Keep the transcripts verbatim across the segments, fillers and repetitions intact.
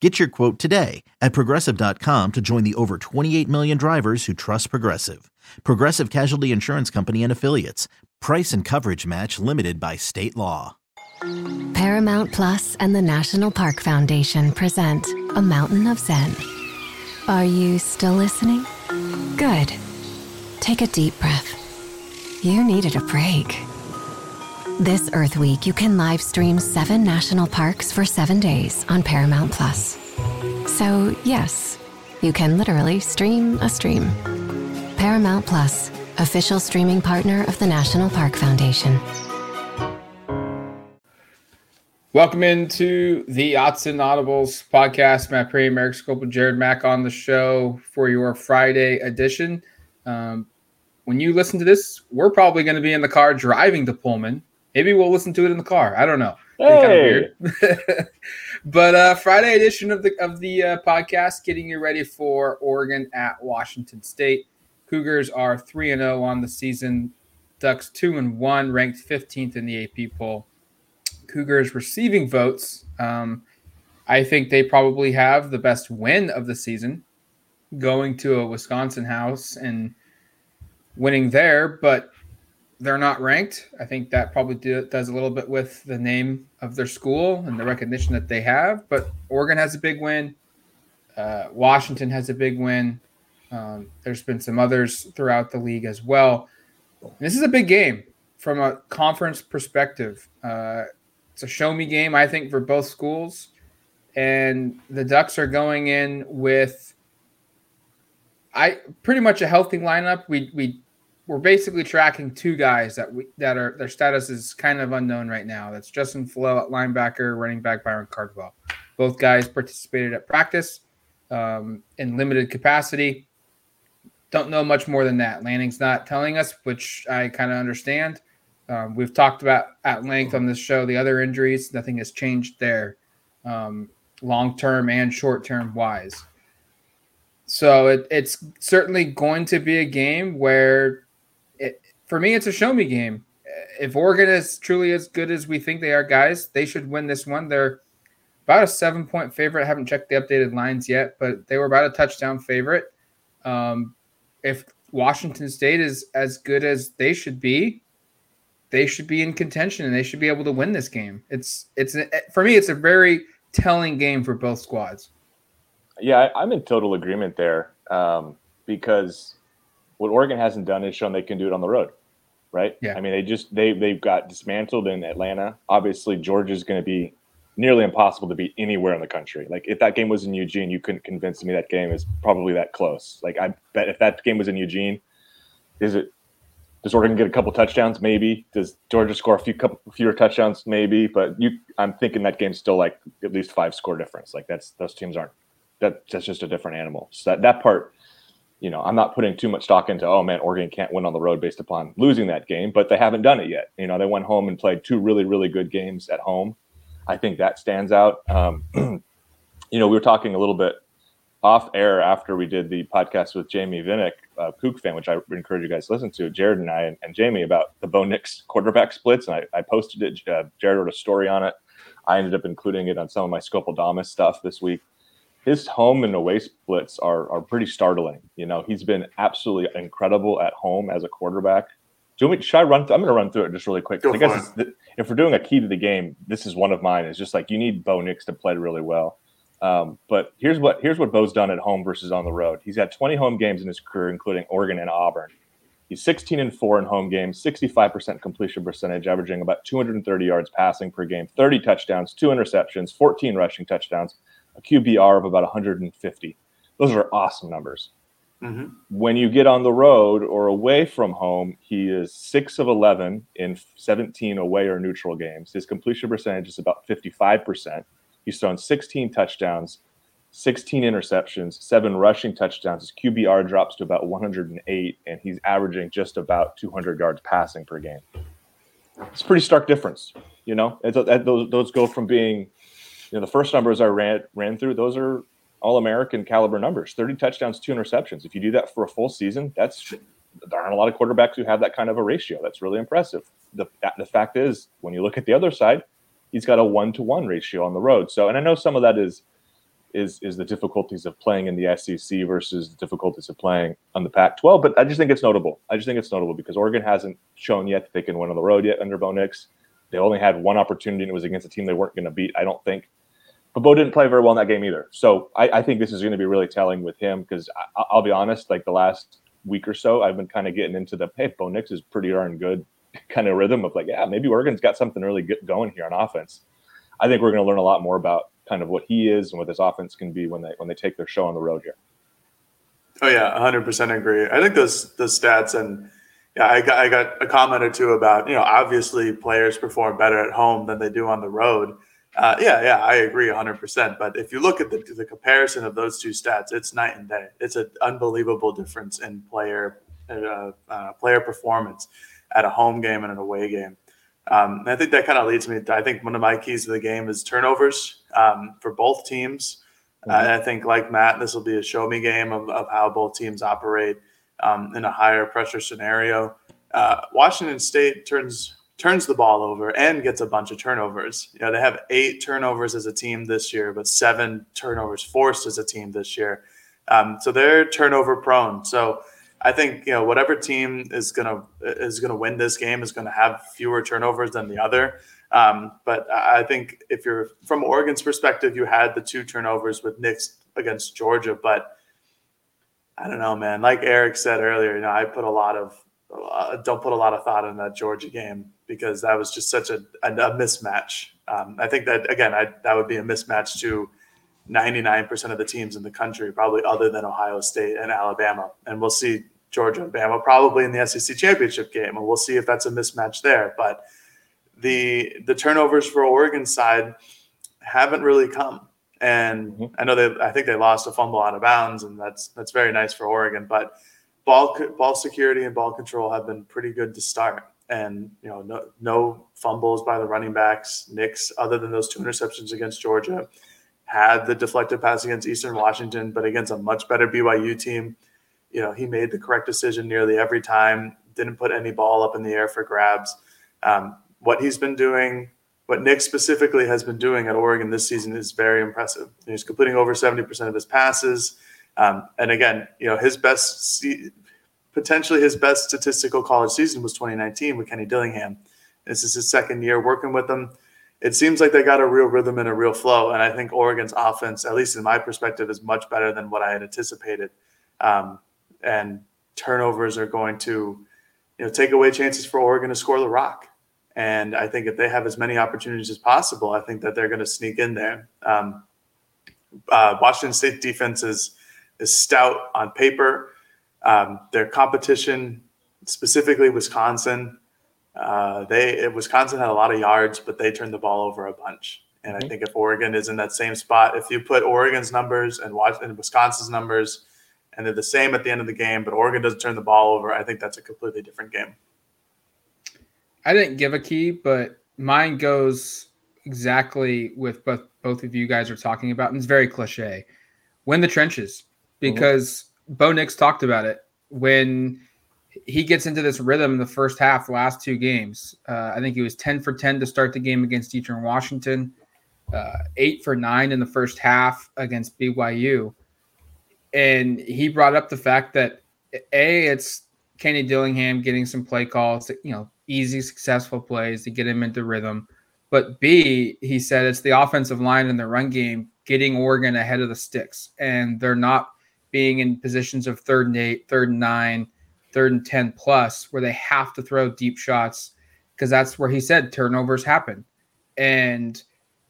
Get your quote today at Progressive dot com to join the over twenty-eight million drivers who trust Progressive. Progressive Casualty Insurance Company and Affiliates. Price and coverage match limited by state law. Paramount Plus and the National Park Foundation present A Mountain of Zen. Are you still listening? Good. Take a deep breath. You needed a break. This Earth Week, you can live stream seven national parks for seven days on Paramount Plus. So, yes, you can literally stream a stream. Paramount Plus, official streaming partner of the National Park Foundation. Welcome into the Odds and Audibles podcast. Matt Perry, Eric Scopel, Jared Mack on the show for your Friday edition. Um, when you listen to this, we're probably going to be in the car driving to Pullman. Maybe we'll listen to it in the car. I don't know. Hey. Kind of weird. But uh, Friday edition of the of the uh, podcast, getting you ready for Oregon at Washington State. Cougars are three and oh on the season. Ducks two and one, ranked fifteenth in the A P poll. Cougars receiving votes. Um, I think they probably have the best win of the season, going to a Wisconsin house and winning there, but they're not ranked. I think that probably do, does a little bit with the name of their school and the recognition that they have. But Oregon has a big win. Uh, Washington has a big win. Um, there's been some others throughout the league as well. And this is a big game from a conference perspective. Uh, it's a show-me game, I think, for both schools. And the Ducks are going in with I pretty much a healthy lineup. We we. We're basically tracking two guys that we that are their status is kind of unknown right now. That's Justin Flo at linebacker, running back Byron Cardwell. Both guys participated at practice um, in limited capacity. Don't know much more than that. Lanning's not telling us, which I kind of understand. Um, we've talked about at length on this show the other injuries. Nothing has changed there, um, long-term and short-term wise. So it, it's certainly going to be a game where for me, it's a show-me game. If Oregon is truly as good as we think they are, guys, they should win this one. They're about a seven-point favorite. I haven't checked the updated lines yet, but they were about a touchdown favorite. Um, if Washington State is as good as they should be, they should be in contention, and they should be able to win this game. It's it's for me, it's a very telling game for both squads. Yeah, I'm in total agreement there um, because – what Oregon hasn't done is shown they can do it on the road, right? Yeah. I mean, they just they they've got dismantled in Atlanta. Obviously, Georgia's going to be nearly impossible to beat anywhere in the country. Like if that game was in Eugene, you couldn't convince me that game is probably that close. Like I bet if that game was in Eugene, is it? Does Oregon get a couple touchdowns? Maybe. Does Georgia score a few couple fewer touchdowns? Maybe. But you, I'm thinking that game's still like at least five score difference. Like that's those teams aren't. That that's just a different animal. So that that part. You know, I'm not putting too much stock into, oh, man, Oregon can't win on the road based upon losing that game, but they haven't done it yet. You know, they went home and played two really, really good games at home. I think that stands out. Um, you know, we were talking a little bit off air after we did the podcast with Jamie Vinnick, uh, Kook fan, which I encourage you guys to listen to, Jared and I and, and Jamie, about the Bo Nix quarterback splits. And I, I posted it. Uh, Jared wrote a story on it. I ended up including it on some of my Scopaldamus stuff this week. His home and away splits are are pretty startling. You know, he's been absolutely incredible at home as a quarterback. Do you want me, should I run? Th- I'm going to run through it just really quick. I guess it's, if we're doing a key to the game, this is one of mine. It's just like you need Bo Nix to play really well. Um, but here's what here's what Bo's done at home versus on the road. He's had twenty home games in his career, including Oregon and Auburn. He's sixteen and four in home games, sixty-five percent completion percentage, averaging about two hundred thirty yards passing per game, thirty touchdowns, two interceptions, fourteen rushing touchdowns. A Q B R of about one hundred fifty. Those are awesome numbers. Mm-hmm. When you get on the road or away from home, he is six of eleven in seventeen away or neutral games. His completion percentage is about fifty-five percent. He's thrown sixteen touchdowns, sixteen interceptions, seven rushing touchdowns. His Q B R drops to about one hundred eight, and he's averaging just about two hundred yards passing per game. It's a pretty stark difference, you know. It's, that, those those go from being, you know, the first numbers I ran ran through. Those are All-American caliber numbers: thirty touchdowns, two interceptions. If you do that for a full season, that's there aren't a lot of quarterbacks who have that kind of a ratio. That's really impressive. The the fact is, when you look at the other side, he's got a one-to-one ratio on the road. So, and I know some of that is. Is is the difficulties of playing in the S E C versus the difficulties of playing on the Pac twelve. But I just think it's notable. I just think it's notable because Oregon hasn't shown yet that they can win on the road yet under Bo Nix. They only had one opportunity, and it was against a team they weren't going to beat, I don't think. But Bo didn't play very well in that game either. So I, I think this is going to be really telling with him because I, I'll be honest, like the last week or so, I've been kind of getting into the, hey, Bo Nix is pretty darn good kind of rhythm of like, yeah, maybe Oregon's got something really good going here on offense. I think we're going to learn a lot more about kind of what he is and what this offense can be when they when they take their show on the road here. Oh yeah, one hundred percent agree. I think those the stats and yeah, I got I got a comment or two about, you know, obviously players perform better at home than they do on the road. Uh, yeah, yeah, I agree one hundred percent. But if you look at the the comparison of those two stats, it's night and day. It's an unbelievable difference in player uh, uh, player performance at a home game and an away game. Um, and I think that kind of leads me to, I think one of my keys to the game is turnovers um, for both teams. Mm-hmm. Uh, and I think like Matt, this will be a show me game of, of how both teams operate um, in a higher pressure scenario. Uh, Washington State turns, turns the ball over and gets a bunch of turnovers. You know, they have eight turnovers as a team this year, but seven turnovers forced as a team this year. Um, so they're turnover prone. So I think, you know, whatever team is gonna is gonna win this game is gonna have fewer turnovers than the other. Um, but I think if you're from Oregon's perspective, you had the two turnovers with Nix against Georgia. But I don't know, man. Like Eric said earlier, you know, I put a lot of uh, don't put a lot of thought in that Georgia game because that was just such a a, a mismatch. Um, I think that again, I, that would be a mismatch to ninety-nine percent of the teams in the country, probably other than Ohio State and Alabama, and we'll see. Georgia and Bama probably in the S E C championship game, and we'll see if that's a mismatch there. But the the turnovers for Oregon's side haven't really come, and mm-hmm. I know they I think they lost a fumble out of bounds, and that's that's very nice for Oregon. But ball ball security and ball control have been pretty good to start, and you know no no fumbles by the running backs. Nix, other than those two interceptions against Georgia, had the deflected pass against Eastern Washington, but against a much better B Y U team. You know, he made the correct decision nearly every time, didn't put any ball up in the air for grabs. Um, what he's been doing, what Nick specifically has been doing at Oregon this season is very impressive. He's completing over seventy percent of his passes. Um, and again, you know, his best, se- potentially his best statistical college season was twenty nineteen with Kenny Dillingham. This is his second year working with them. It seems like they got a real rhythm and a real flow. And I think Oregon's offense, at least in my perspective, is much better than what I had anticipated. Um, And turnovers are going to, you know, take away chances for Oregon to score the rock. And I think if they have as many opportunities as possible, I think that they're going to sneak in there. Um, uh, Washington State defense is, is stout on paper. Um, their competition, specifically Wisconsin, uh, they Wisconsin had a lot of yards, but they turned the ball over a bunch. And I think if Oregon is in that same spot, if you put Oregon's numbers and Wisconsin's numbers, and they're the same at the end of the game, but Oregon doesn't turn the ball over, I think that's a completely different game. I didn't give a key, but mine goes exactly with both both of you guys are talking about, and it's very cliche. Win the trenches, because mm-hmm. Bo Nix talked about it. When he gets into this rhythm in the first half, the last two games, uh, I think he was ten for ten to start the game against Eastern Washington, uh, eight for nine in the first half against B Y U. And he brought up the fact that, A, it's Kenny Dillingham getting some play calls, you know, easy, successful plays to get him into rhythm. But, B, he said it's the offensive line in the run game getting Oregon ahead of the sticks. And they're not being in positions of third and eight, third and nine, third and ten plus where they have to throw deep shots because that's where he said turnovers happen. And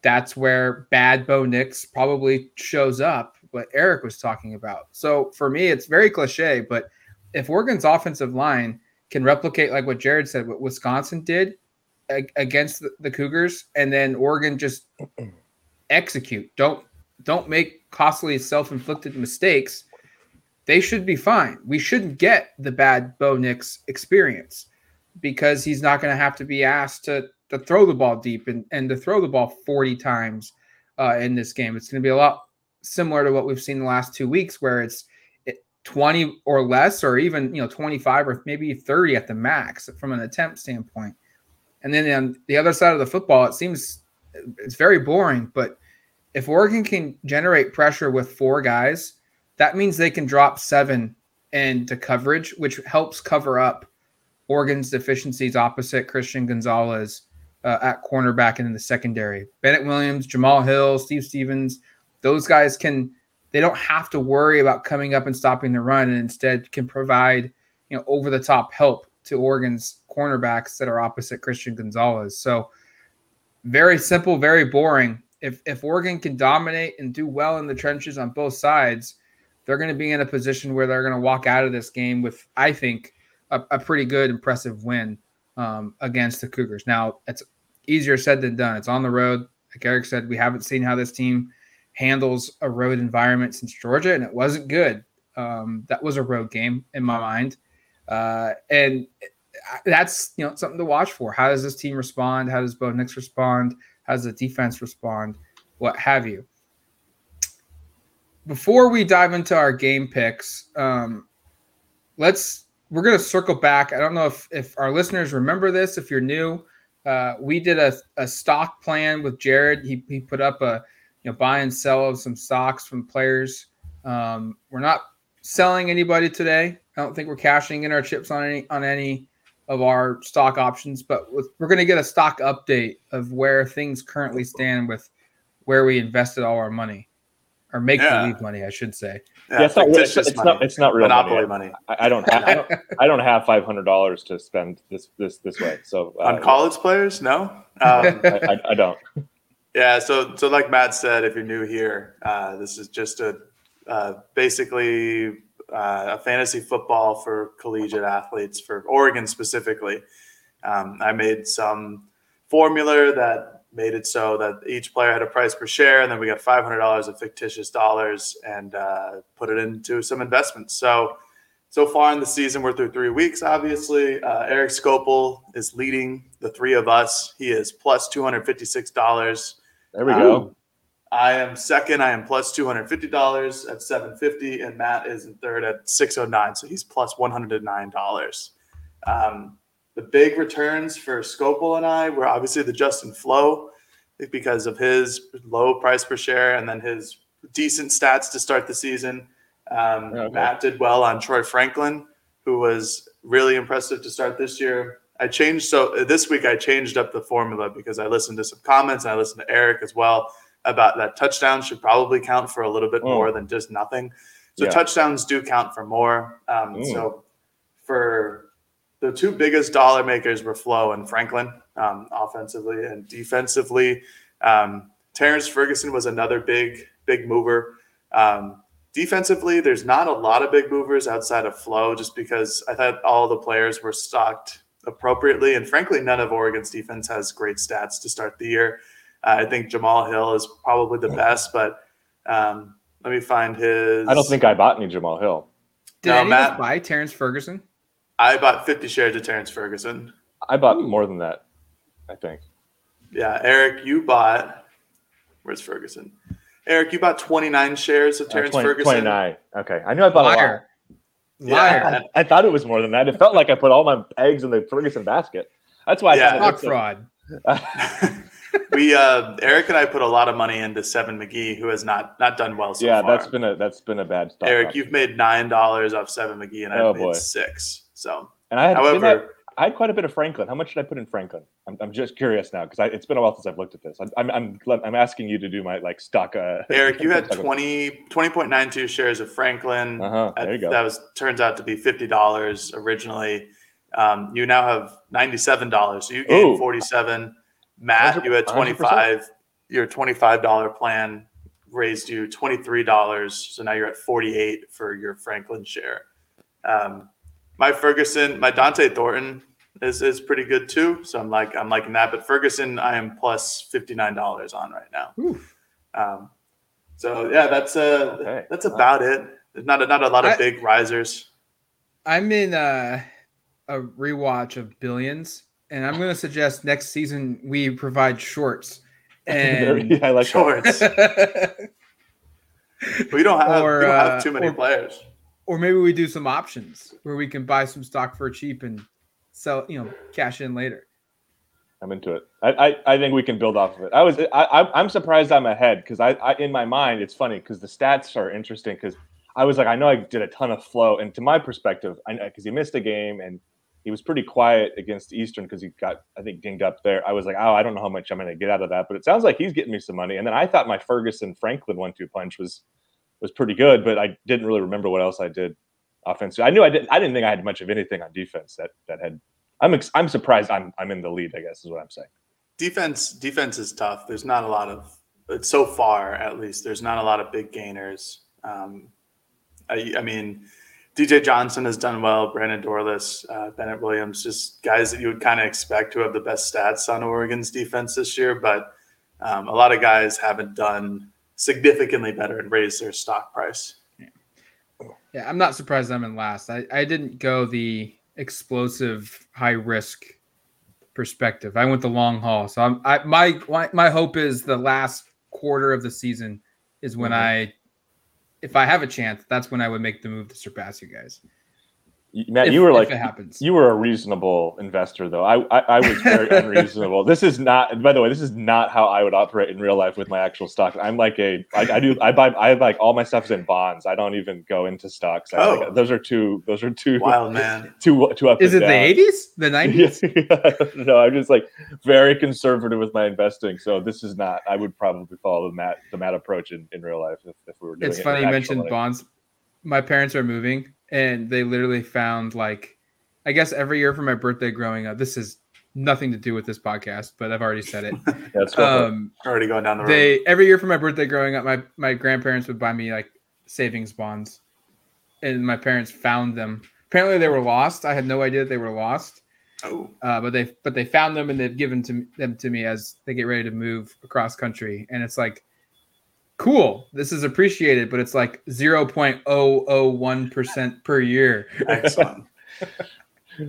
that's where bad Bo Nix probably shows up. What Eric was talking about. So for me, it's very cliche, but if Oregon's offensive line can replicate, like what Jared said, what Wisconsin did ag- against the, the Cougars, and then Oregon just execute, don't don't make costly self-inflicted mistakes, they should be fine. We shouldn't get the bad Bo Nix experience because he's not going to have to be asked to, to throw the ball deep and, and to throw the ball forty times uh, in this game. It's going to be a lot similar to what we've seen the last two weeks where it's twenty or less, or even, you know, twenty-five or maybe thirty at the max from an attempt standpoint. And then on the other side of the football, it seems it's very boring, but if Oregon can generate pressure with four guys, that means they can drop seven into coverage, which helps cover up Oregon's deficiencies opposite Christian Gonzalez uh, at cornerback and in the secondary. Bennett Williams, Jamal Hill, Steve Stevens, those guys can, they don't have to worry about coming up and stopping the run, and instead can provide, you know, over the top help to Oregon's cornerbacks that are opposite Christian Gonzalez. So very simple, very boring. If if Oregon can dominate and do well in the trenches on both sides, they're going to be in a position where they're going to walk out of this game with, I think, a, a pretty good, impressive win um, against the Cougars. Now, it's easier said than done. It's on the road. Like Eric said, we haven't seen how this team handles a road environment since Georgia, and it wasn't good. Um, that was a road game in my mind. Uh, and that's, you know, something to watch for. How does this team respond? How does Bo Nix respond? How does the defense respond? What have you. Before we dive into our game picks, um, let's we're going to circle back. I don't know if, if our listeners remember this. If you're new, uh, we did a, a stock plan with Jared. He he put up a you know buy and sell of some stocks from players. Um, we're not selling anybody today. I don't think we're cashing in our chips on any on any of our stock options, but with, we're going to get a stock update of where things currently stand with where we invested all our money. Or make believe yeah. money, I should say. Yeah, yeah, it's, not, it's, it's not. It's not real monopoly money. money. I, I don't. Have, I don't. I don't have five hundred dollars to spend this this this way. So uh, on college players, no. Um, I, I, I don't. Yeah. So so like Matt said, if you're new here, uh, this is just a uh, basically uh, a fantasy football for collegiate athletes for Oregon specifically. Um, I made some formula that made it so that each player had a price per share, and then we got five hundred dollars of fictitious dollars and uh, put it into some investments. So, so far in the season, we're through three weeks, obviously. Uh, Eric Scopel is leading the three of us. He is plus two hundred fifty-six dollars. There we um, go. I am second. I am plus two hundred fifty dollars at seven hundred fifty dollars, and Matt is in third at six hundred nine dollars, so he's plus one hundred nine dollars. Um, The big returns for Scopel and I were obviously the Justin Flo because of his low price per share and then his decent stats to start the season. Um, okay. Matt did well on Troy Franklin, who was really impressive to start this year. I changed so this week I changed up the formula because I listened to some comments and I listened to Eric as well about that touchdown should probably count for a little bit mm. more than just nothing. So yeah. touchdowns do count for more. Um, mm. So for the two biggest dollar makers were Flo and Franklin, um, offensively and defensively. Um, Terrence Ferguson was another big, big mover. Um, defensively, there's not a lot of big movers outside of Flo just because I thought all the players were stocked appropriately. And frankly, none of Oregon's defense has great stats to start the year. Uh, I think Jamal Hill is probably the best, but um, let me find his. I don't think I bought any Jamal Hill. Did no, Matt buy Terrence Ferguson? I bought fifty shares of Terrence Ferguson. I bought more than that, I think. Yeah, Eric, you bought – where's Ferguson? Eric, you bought twenty-nine shares of Terrence uh, twenty, Ferguson. twenty-nine. Okay. I knew I bought Liar. a lot. Liar. Yeah, I, I thought it was more than that. It felt like I put all my eggs in the Ferguson basket. That's why I yeah, thought fraud. we uh, Eric and I put a lot of money into Seven McGee, who has not not done well so yeah, far. Yeah, that's been a that's been a bad stock. Eric, option. You've made nine dollars off Seven McGee, and oh, I've made boy. six. So, and I had, however, I, I had quite a bit of Franklin. How much should I put in Franklin? I'm, I'm just curious now because it's been a while since I've looked at this. I'm I'm I'm, I'm asking you to do my like stock. Uh, Eric, you had twenty point nine two shares of Franklin. Uh-huh. There you go. That was turns out to be fifty dollars originally. Um, you now have ninety-seven dollars. So you gained Ooh. forty-seven. Matt, one hundred percent. You had twenty-five. Your twenty-five dollars plan raised you twenty-three dollars. So now you're at forty-eight for your Franklin share. Um, My Ferguson, my Dante Thornton is, is pretty good too. So I'm like I'm liking that. But Ferguson, I am plus fifty-nine dollars on right now. Um, So yeah, that's uh okay. that's about wow. it. There's not a, not a lot of I, big risers. I'm in uh, a rewatch of Billions, and I'm going to suggest next season we provide shorts. And I like shorts. we don't have or, we don't have too many or, players. Or maybe we do some options where we can buy some stock for cheap and sell, you know, cash in later. I'm into it. I, I, I think we can build off of it. I was I I'm surprised I'm ahead because I, I in my mind it's funny because the stats are interesting because I was like I know I did a ton of flow and to my perspective because he missed a game and he was pretty quiet against Eastern because he got I think dinged up there. I was like oh I don't know how much I'm going to get out of that but it sounds like he's getting me some money and then I thought my Ferguson Franklin one two punch was was pretty good but I didn't really remember what else I did offensively. I knew I didn't I didn't think I had much of anything on defense that that had. I'm ex- I'm surprised I'm I'm in the lead, I guess is what I'm saying. Defense defense is tough. There's not a lot of but so far at least there's not a lot of big gainers. Um, I, I mean, D J Johnson has done well. Brandon Dorlus, uh, Bennett Williams, just guys that you would kind of expect to have the best stats on Oregon's defense this year. But um, a lot of guys haven't done significantly better and raised their stock price. Yeah, yeah I'm not surprised I'm in last. I, I didn't go the explosive high risk perspective. I went the long haul. So I'm, I, my, my hope is the last quarter of the season is when mm-hmm. I, if I have a chance, that's when I would make the move to surpass you guys. Matt, if, you were like, it happens. You were a reasonable investor though. I, I, I was very unreasonable. This is not, by the way, this is not how I would operate in real life with my actual stock. I'm like a, I, I do, I buy, I have like all my stuff is in bonds. I don't even go into stocks. I oh. Like, those are two, those are two, wild man. Two, two up. Is it down. The eighties? The nineties? Yeah, yeah. No, I'm just like very conservative with my investing. So this is not, I would probably follow the Matt, the Matt approach in, in real life. If, if we were doing it's it funny you mentioned life. Bonds. My parents are moving. And they literally found like, I guess every year for my birthday growing up, this is nothing to do with this podcast, but I've already said it. That's um, already going down the road. They, every year for my birthday growing up, my, my grandparents would buy me like savings bonds and my parents found them. Apparently they were lost. I had no idea they were lost, oh. uh, but they, but they found them and they've given to, them to me as they get ready to move across country. And it's like, cool. This is appreciated, but it's like zero point zero zero one percent per year. Excellent.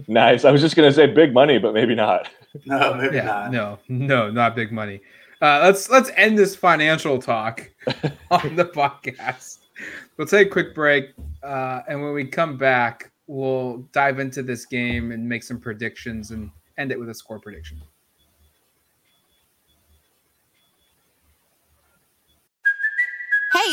Nice. I was just going to say big money, but maybe not. No, maybe yeah, not. No, no, not big money. Uh, let's let's end this financial talk on the podcast. We'll take a quick break, uh, and when we come back, we'll dive into this game and make some predictions and end it with a score prediction. Hey,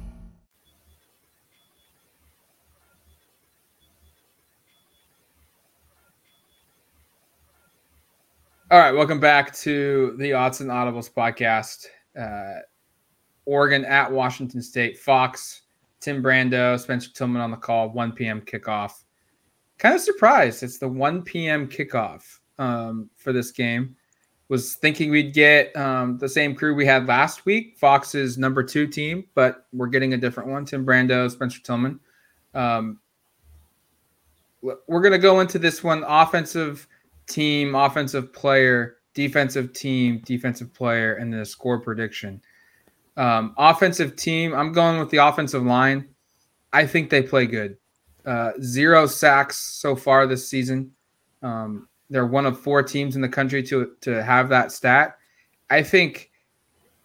All right, welcome back to the Odds and Audibles podcast. Uh, Oregon at Washington State. Fox, Tim Brando, Spencer Tillman on the call, one p.m. kickoff. Kind of surprised. It's the one p.m. kickoff um, for this game. Was thinking we'd get um, the same crew we had last week. Fox's number two team, but we're getting a different one. Tim Brando, Spencer Tillman. Um, we're going to go into this one offensive team, offensive player, defensive team, defensive player, and then a score prediction. Um, offensive team, I'm going with the offensive line. I think they play good. Uh, zero sacks so far this season. Um, they're one of four teams in the country to, to have that stat. I think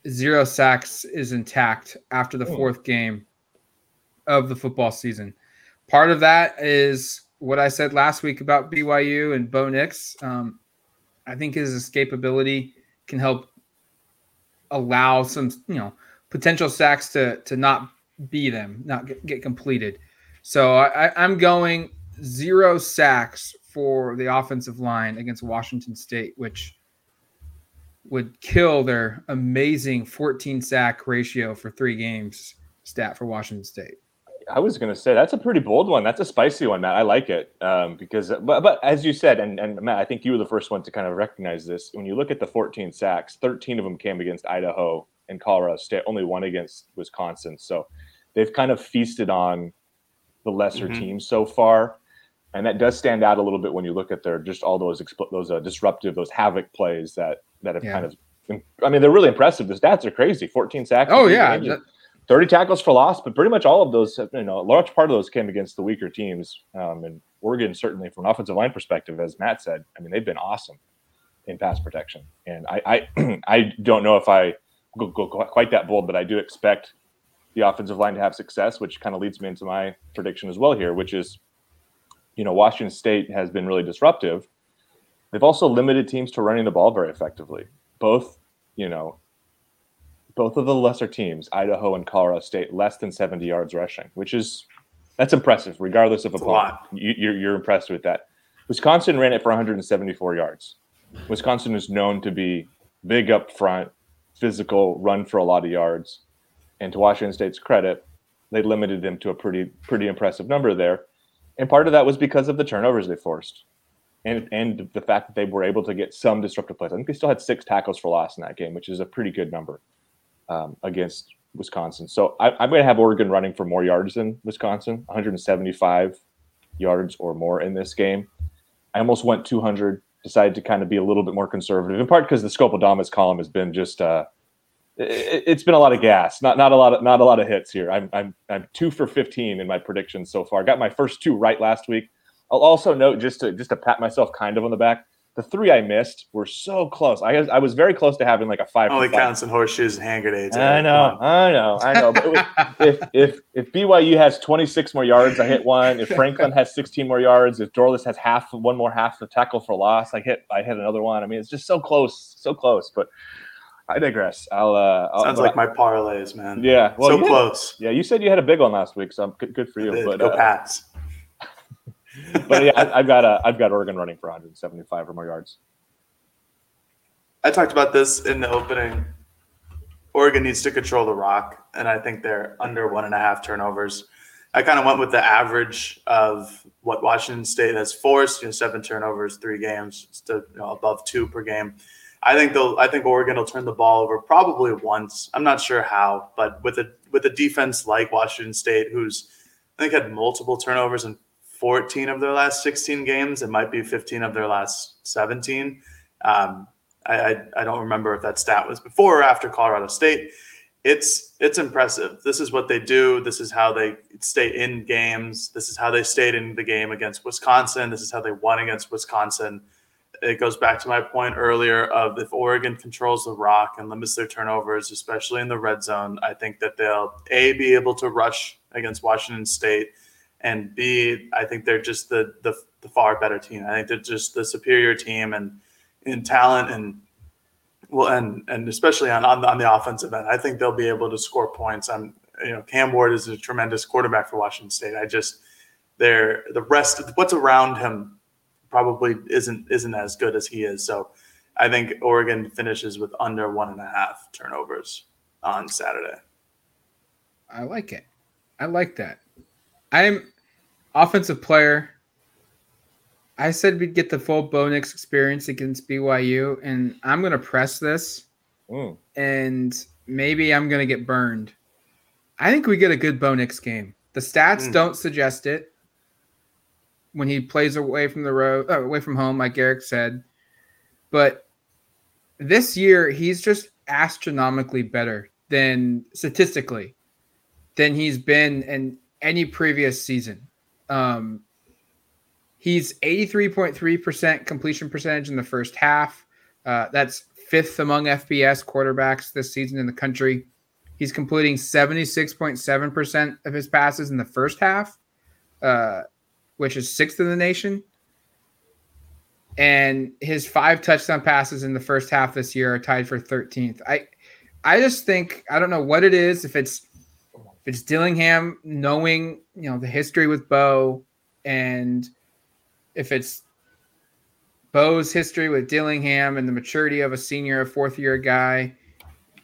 zero sacks is intact after the fourth game. of the football season. Part of that is what I said last week about B Y U and Bo Nix. Um, I think his escapability can help allow some, you know, potential sacks to to not be them, not get, get completed. So I, I'm going zero sacks for the offensive line against Washington State, which would kill their amazing fourteen sack ratio for three games stat for Washington State. I was going to say that's a pretty bold one. That's a spicy one, Matt. I like it um, because, but, but as you said, and, and Matt, I think you were the first one to kind of recognize this. When you look at the fourteen sacks, thirteen of them came against Idaho and Colorado State, only one against Wisconsin. So they've kind of feasted on the lesser mm-hmm. teams so far. And that does stand out a little bit when you look at their, just all those, expo- those uh, disruptive, those havoc plays that, that have yeah. kind of, I mean, they're really impressive. The stats are crazy. fourteen sacks. Oh yeah. thirty tackles for loss, but pretty much all of those, you know, a large part of those came against the weaker teams. Um, and Oregon, certainly from an offensive line perspective, as Matt said, I mean, they've been awesome in pass protection. And I I, I don't know if I go, go quite that bold, but I do expect the offensive line to have success, which kind of leads me into my prediction as well here, which is, you know, Washington State has been really disruptive. They've also limited teams to running the ball very effectively. Both, you know, both of the lesser teams, Idaho and Colorado State, less than seventy yards rushing, which is that's impressive, regardless of a plot. You, you're, you're impressed with that. Wisconsin ran it for one hundred seventy-four yards. Wisconsin is known to be big up front, physical, run for a lot of yards. And to Washington State's credit, they limited them to a pretty pretty impressive number there. And part of that was because of the turnovers they forced and and the fact that they were able to get some disruptive plays. I think they still had six tackles for loss in that game, which is a pretty good number. Um, against Wisconsin. So I, I'm going to have Oregon running for more yards than Wisconsin, one hundred seventy-five yards or more in this game. I almost went two hundred, decided to kind of be a little bit more conservative, in part because the Scopaldamus column has been just uh, – it, it's been a lot of gas, not not a lot of, not a lot of hits here. I'm, I'm, I'm two for fifteen in my predictions so far. Got my first two right last week. I'll also note, just to just to pat myself kind of on the back, the three I missed were so close. I I was very close to having like a five. Only counts in horseshoes and hand grenades. I know, I know, I know. But if if if B Y U has twenty-six more yards, I hit one. If Franklin has sixteen more yards, if Dorlus has half one more half of tackle for loss, I hit I hit another one. I mean, it's just so close, so close. But I digress. I'll. Uh, I'll Sounds like my parlays, man. Yeah, well, so close. Had, yeah, you said you had a big one last week, so I'm good, good for you. But, Go uh, Pats. But yeah, I, I've got a, I've got Oregon running for one hundred seventy-five or more yards. I talked about this in the opening. Oregon needs to control the rock, and I think they're under one and a half turnovers. I kind of went with the average of what Washington State has forced, you know, seven turnovers, three games, just to, you know, above two per game. I think they'll, I think Oregon will turn the ball over probably once. I'm not sure how, but with a with a defense like Washington State, who's I think had multiple turnovers and fourteen of their last sixteen games. It might be fifteen of their last seventeen. Um, I, I, I don't remember if that stat was before or after Colorado State. It's it's impressive. This is what they do. This is how they stay in games. This is how they stayed in the game against Wisconsin. This is how they won against Wisconsin. It goes back to my point earlier of if Oregon controls the rock and limits their turnovers, especially in the red zone, I think that they'll, A, be able to rush against Washington State, and B, I think they're just the, the the far better team. I think they're just the superior team and in talent and well and and especially on, on on the offensive end. I think they'll be able to score points. I'm you know Cam Ward is a tremendous quarterback for Washington State. I just they're the rest of what's around him probably isn't isn't as good as he is. So I think Oregon finishes with under one and a half turnovers on Saturday. I like it. I like that. I'm offensive player. I said we'd get the full Bo Nix experience against B Y U, and I'm going to press this, Ooh. and maybe I'm going to get burned. I think we get a good Bo Nix game. The stats mm. don't suggest it. When he plays away from the road, uh, away from home, like Eric said, but this year he's just astronomically better than statistically than he's been and. Any previous season. Um, he's eighty-three point three percent completion percentage in the first half. Uh, that's fifth among F B S quarterbacks this season in the country. He's completing seventy-six point seven percent of his passes in the first half, uh, which is sixth in the nation. And his five touchdown passes in the first half this year are tied for thirteenth. I I just think, I don't know what it is, if it's if it's Dillingham knowing, you know, the history with Bo, and if it's Bo's history with Dillingham and the maturity of a senior, a fourth-year guy.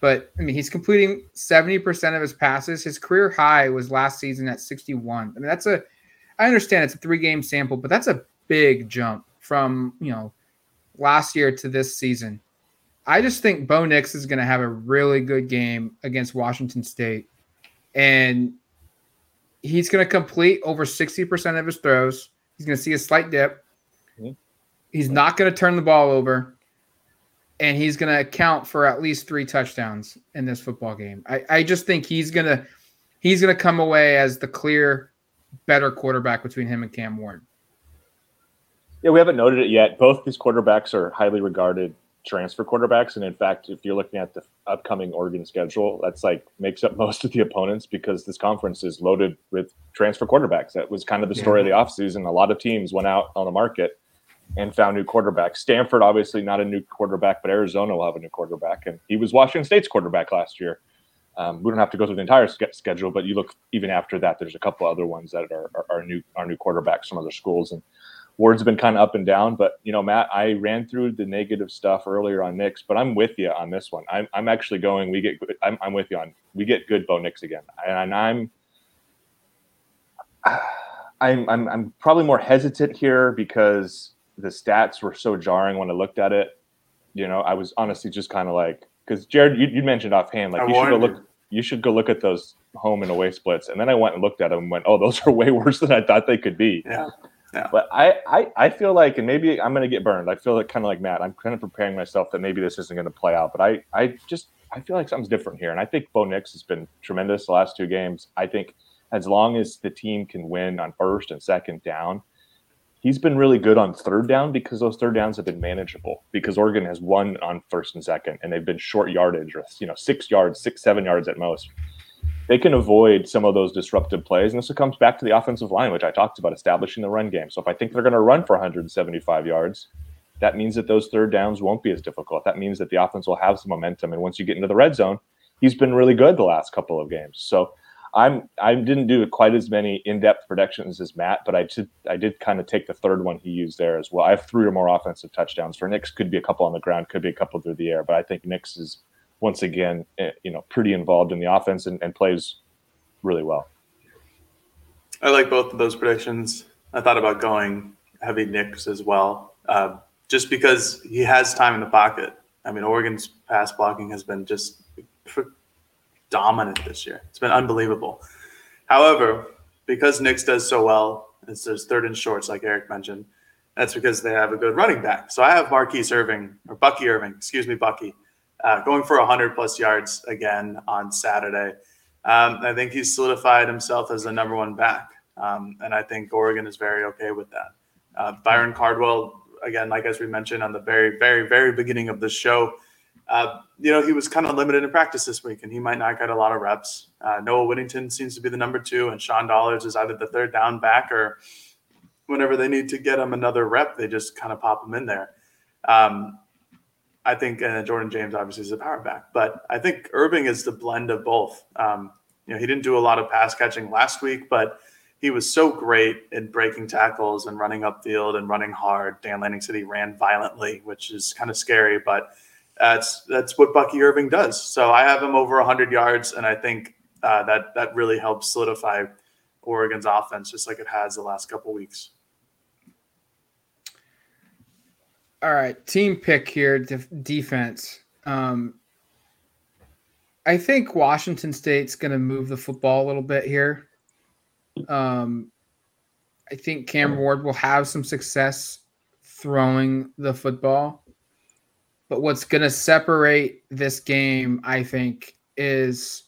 But, I mean, he's completing seventy percent of his passes. His career high was last season at sixty-one. I mean, that's a – I understand it's a three-game sample, but that's a big jump from, you know, last year to this season. I just think Bo Nix is going to have a really good game against Washington State. And he's going to complete over sixty percent of his throws. He's going to see a slight dip. Mm-hmm. He's not going to turn the ball over, and he's going to account for at least three touchdowns in this football game. I, I just think he's going to he's going to come away as the clear better quarterback between him and Cam Ward. Yeah, we haven't noted it yet. Both these quarterbacks are highly regarded transfer quarterbacks, and in fact, if you're looking at the upcoming Oregon schedule, that's like makes up most of the opponents because this conference is loaded with transfer quarterbacks. That was kind of the story yeah. of the offseason. A lot of teams went out on the market and found new quarterbacks. Stanford, obviously not a new quarterback, but Arizona will have a new quarterback. And he was Washington State's quarterback last year. Um, we don't have to go through the entire ske- schedule, but you look even after that, there's a couple other ones that are, are, are new are new quarterbacks from other schools. And Ward's been kind of up and down. But, you know, Matt, I ran through the negative stuff earlier on Nix, but I'm with you on this one. I'm, I'm actually going, we get, I'm, I'm with you on, we get good Bo Nix again. And I'm, I'm, I'm, I'm probably more hesitant here because the stats were so jarring when I looked at it. You know, I was honestly just kind of like, because Jared, you, you mentioned offhand, like I you should go look, to. you should go look at those home and away splits. And then I went and looked at them and went, oh, those are way worse than I thought they could be. Yeah. yeah. But I, I, I feel like, and maybe I'm going to get burned. I feel like kind of like Matt, I'm kind of preparing myself that maybe this isn't going to play out, but I, I just, I feel like something's different here. And I think Bo Nix has been tremendous the last two games. I think as long as the team can win on first and second down, he's been really good on third down because those third downs have been manageable because Oregon has won on first and second, and they've been short yardage, or, you know, six yards, six, seven yards at most. They can avoid some of those disruptive plays, and this comes back to the offensive line, which I talked about, establishing the run game. So if I think they're going to run for one hundred seventy-five yards, that means that those third downs won't be as difficult. That means that the offense will have some momentum, and once you get into the red zone, he's been really good the last couple of games. So I'm I didn't do quite as many in-depth predictions as Matt, but I did I did kind of take the third one he used there as well. I have three or more offensive touchdowns for Nix. Could be a couple on the ground, could be a couple through the air, but I think Nix is once again, you know, pretty involved in the offense and, and plays really well. I like both of those predictions. I thought about going heavy Nix as well, uh, just because he has time in the pocket. I mean, Oregon's pass blocking has been just pr- dominant this year. It's been unbelievable. However, because Nix does so well, it's there's third and shorts, like Eric mentioned. That's because they have a good running back. So I have Marquise Irving, or Bucky Irving, excuse me, Bucky, uh, going for one hundred plus yards again on Saturday. Um, I think he's solidified himself as the number one back, um, and I think Oregon is very okay with that. Uh, Byron Cardwell, again, like as we mentioned on the very, very, very beginning of the show, Uh, you know, he was kind of limited in practice this week, and he might not get a lot of reps. Uh, Noah Whittington seems to be the number two, and Sean Dollars is either the third down back or whenever they need to get him another rep, they just kind of pop him in there. Um, I think uh, Jordan James obviously is a power back, but I think Irving is the blend of both. Um, you know, he didn't do a lot of pass catching last week, but he was so great at breaking tackles and running upfield and running hard. Dan Landing said he ran violently, which is kind of scary, but That's that's what Bucky Irving does. So I have him over one hundred yards, and I think uh, that that really helps solidify Oregon's offense, just like it has the last couple weeks. All right, team pick here, def- defense. Um, I think Washington State's going to move the football a little bit here. Um, I think Cam Ward will have some success throwing the football. But what's going to separate this game, I think, is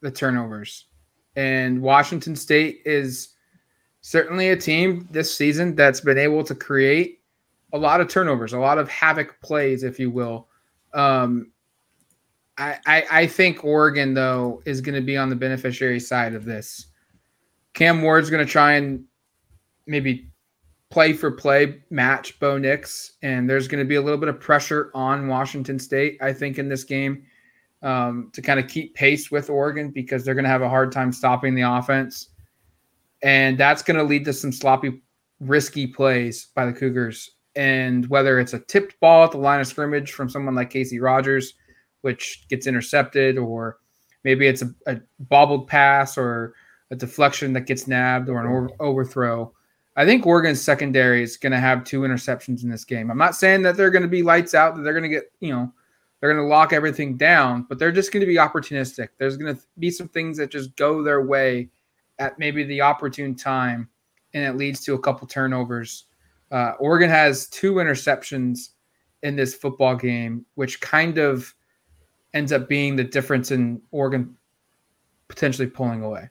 the turnovers. And Washington State is certainly a team this season that's been able to create a lot of turnovers, a lot of havoc plays, if you will. Um, I, I, I think Oregon, though, is going to be on the beneficiary side of this. Cam Ward's going to try and maybe play for play match Bo Nix, and there's going to be a little bit of pressure on Washington State, I think, in this game um, to kind of keep pace with Oregon because they're going to have a hard time stopping the offense. And that's going to lead to some sloppy, risky plays by the Cougars. And whether it's a tipped ball at the line of scrimmage from someone like Casey Rogers, which gets intercepted, or maybe it's a, a bobbled pass or a deflection that gets nabbed or an over- overthrow. I think Oregon's secondary is going to have two interceptions in this game. I'm not saying that they're going to be lights out, that they're going to get, you know, they're going to lock everything down, but they're just going to be opportunistic. There's going to be some things that just go their way at maybe the opportune time, and it leads to a couple turnovers. Uh, Oregon has two interceptions in this football game, which kind of ends up being the difference in Oregon potentially pulling away.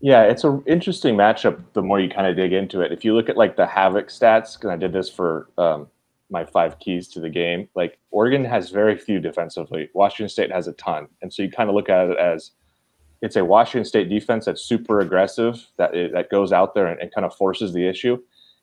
Yeah, it's an interesting matchup the more you kind of dig into it. If you look at like the Havoc stats, because I did this for um, my five keys to the game, like Oregon has very few defensively. Washington State has a ton. And so you kind of look at it as it's a Washington State defense that's super aggressive, that that goes out there and, and kind of forces the issue.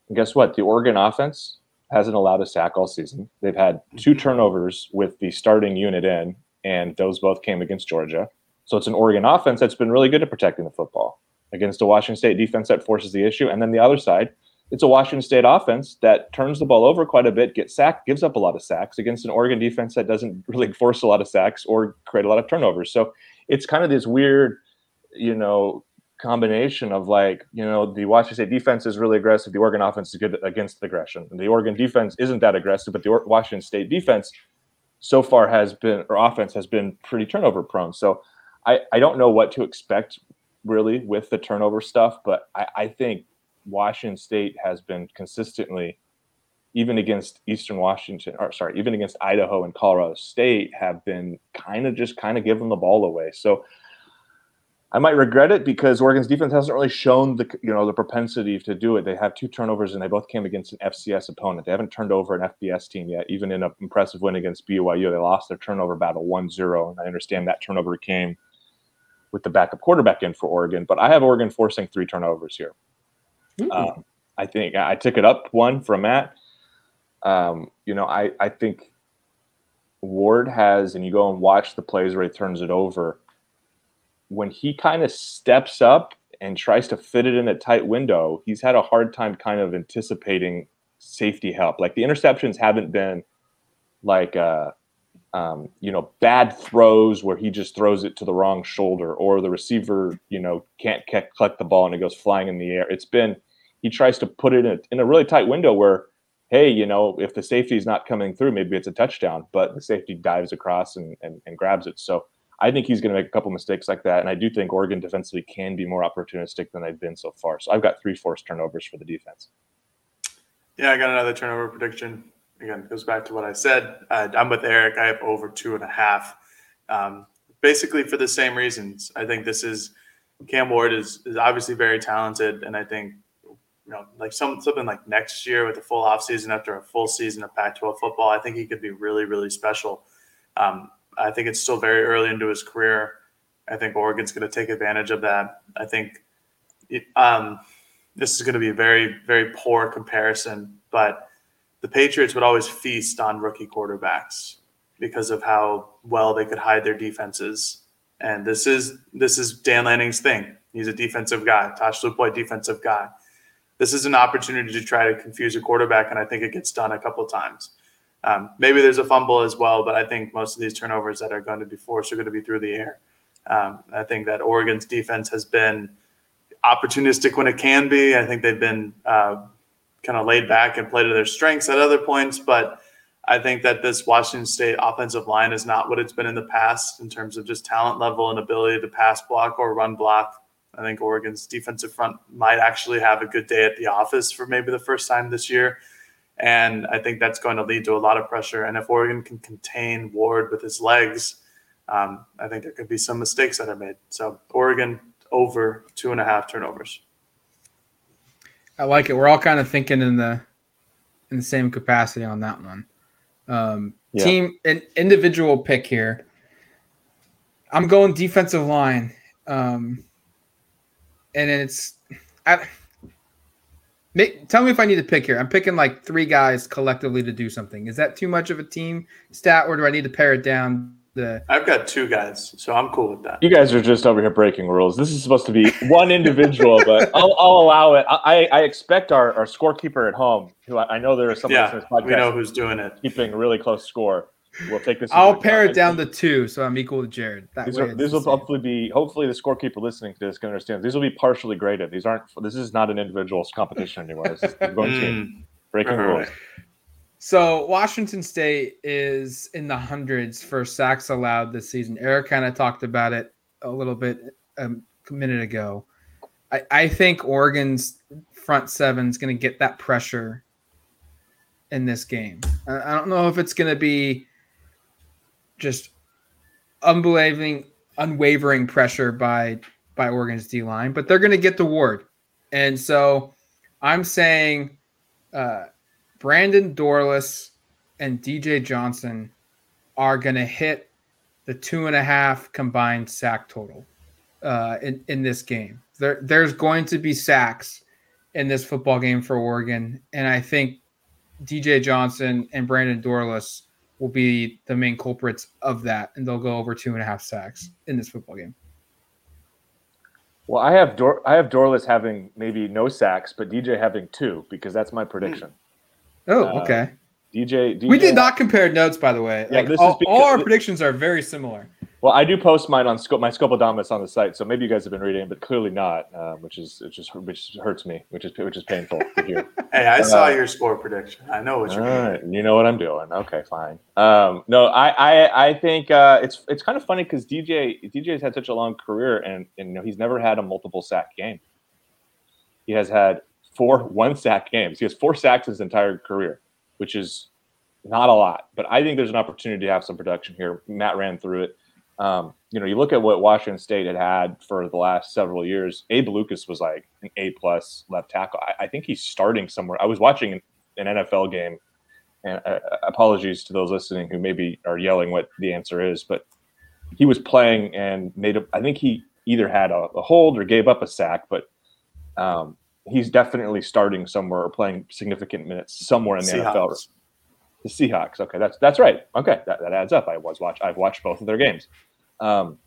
And guess what? The Oregon offense hasn't allowed a sack all season. They've had two turnovers with the starting unit in, and those both came against Georgia. So it's an Oregon offense that's been really good at protecting the football against a Washington State defense that forces the issue. And then the other side, it's a Washington State offense that turns the ball over quite a bit, gets sacked, gives up a lot of sacks against an Oregon defense that doesn't really force a lot of sacks or create a lot of turnovers. So it's kind of this weird, you know, combination of like, you know, the Washington State defense is really aggressive. The Oregon offense is good against aggression. And the Oregon defense isn't that aggressive, but the or- Washington State defense so far has been, or offense has been pretty turnover prone. So I, I don't know what to expect really with the turnover stuff, but I, I think Washington State has been consistently, even against Eastern Washington, or sorry, even against Idaho and Colorado State, have been kind of just kind of giving the ball away. So I might regret it because Oregon's defense hasn't really shown the, you know, the propensity to do it. They have two turnovers and they both came against an F C S opponent. They haven't turned over an F B S team yet, even in an impressive win against B Y U. They lost their turnover battle one zero, and I understand that turnover came with the backup quarterback in for Oregon, but I have Oregon forcing three turnovers here. Um, I think I took it up one from Matt. Um, you know, I, I think Ward has, and you go and watch the plays where he turns it over, when he kind of steps up and tries to fit it in a tight window, he's had a hard time kind of anticipating safety help. Like the interceptions haven't been like uh Um, you know, bad throws where he just throws it to the wrong shoulder or the receiver, you know, can't c- collect the ball and it goes flying in the air. It's been, he tries to put it in a, in a really tight window where, hey, you know, if the safety is not coming through, maybe it's a touchdown, but the safety dives across and, and, and grabs it. So I think he's going to make a couple mistakes like that. And I do think Oregon defensively can be more opportunistic than they've been so far. So I've got three forced turnovers for the defense. Yeah, I got another turnover prediction. Again, it goes back to what I said. Uh, I'm with Eric. I have over two and a half. Um, basically for the same reasons. I think this is Cam Ward is, is obviously very talented. And I think, you know, like some, something like next year with a full off season after a full season of Pac twelve football, I think he could be really, really special. Um, I think it's still very early into his career. I think Oregon's going to take advantage of that. I think it, um, this is going to be a very, very poor comparison, but the Patriots would always feast on rookie quarterbacks because of how well they could hide their defenses. And this is this is Dan Lanning's thing. He's a defensive guy. Tosh Lupoy, defensive guy. This is an opportunity to try to confuse a quarterback, and I think it gets done a couple times. Um, maybe there's a fumble as well, but I think most of these turnovers that are going to be forced are going to be through the air. Um, I think that Oregon's defense has been opportunistic when it can be. I think they've been uh, – kind of laid back and play to their strengths at other points. But I think that this Washington State offensive line is not what it's been in the past in terms of just talent level and ability to pass block or run block. I think Oregon's defensive front might actually have a good day at the office for maybe the first time this year. And I think that's going to lead to a lot of pressure. And if Oregon can contain Ward with his legs, um, I think there could be some mistakes that are made. So Oregon over two and a half turnovers. I like it. We're all kind of thinking in the in the same capacity on that one. Um, yeah. team, an individual pick here. I'm going defensive line. Um, and it's I, make, tell me if I need to pick here. I'm picking like three guys collectively to do something. Is that too much of a team stat, or do I need to pare it down? The... I've got two guys, so I'm cool with that. You guys are just over here breaking rules. This is supposed to be one individual, but I'll, I'll allow it. I, I expect our, our scorekeeper at home, who I, I know there is someone yeah, in this podcast. We know who's doing it. Keeping really close score. We'll take this. I'll pare it down to two, so I'm equal to Jared. That these way are, these will hopefully be. Hopefully, the scorekeeper listening to this can understand. These will be partially graded. These aren't. This is not an individual competition anymore. This is going mm. team breaking All rules. Right. So Washington State is in the hundreds for sacks allowed this season. Eric kind of talked about it a little bit um, a minute ago. I, I think Oregon's front seven is going to get that pressure in this game. I, I don't know if it's going to be just unbelieving, unwavering pressure by by Oregon's D-line, but they're going to get the Ward. And so I'm saying uh, – Brandon Dorlus and D J Johnson are going to hit the two and a half combined sack total uh, in, in this game. There, there's going to be sacks in this football game for Oregon, and I think D J Johnson and Brandon Dorlus will be the main culprits of that, and they'll go over two and a half sacks in this football game. Well, I have Dor- I have Dorlus having maybe no sacks, but D J having two, because that's my prediction. Mm. Oh, okay. Uh, D J, D J. We did not compare notes, by the way. Yeah, like, this all, is because, all our predictions are very similar. Well, I do post mine on Sco- my Scopaldamus on the site, so maybe you guys have been reading, but clearly not, uh, which is which is which hurts me, which is which is painful to hear. Hey, I uh, saw your score prediction. I know what you're doing. Right. You know what I'm doing. Okay, fine. Um, no, I I, I think uh, it's it's kind of funny because D J D J's had such a long career, and, and you know, he's never had a multiple sack game. He has had. Four one-sack games. He has four sacks his entire career, which is not a lot. But I think there's an opportunity to have some production here. Matt ran through it. Um, you know, you look at what Washington State had had for the last several years. Abe Lucas was like an A-plus left tackle. I, I think he's starting somewhere. I was watching an, an N F L game, and uh, apologies to those listening who maybe are yelling what the answer is, but he was playing and made a – I think he either had a, a hold or gave up a sack, but um, – he's definitely starting somewhere or playing significant minutes somewhere in the Seahawks. N F L. The Seahawks. Okay, that's that's right. Okay, that, that adds up. I was watch. I've watched both of their games, um,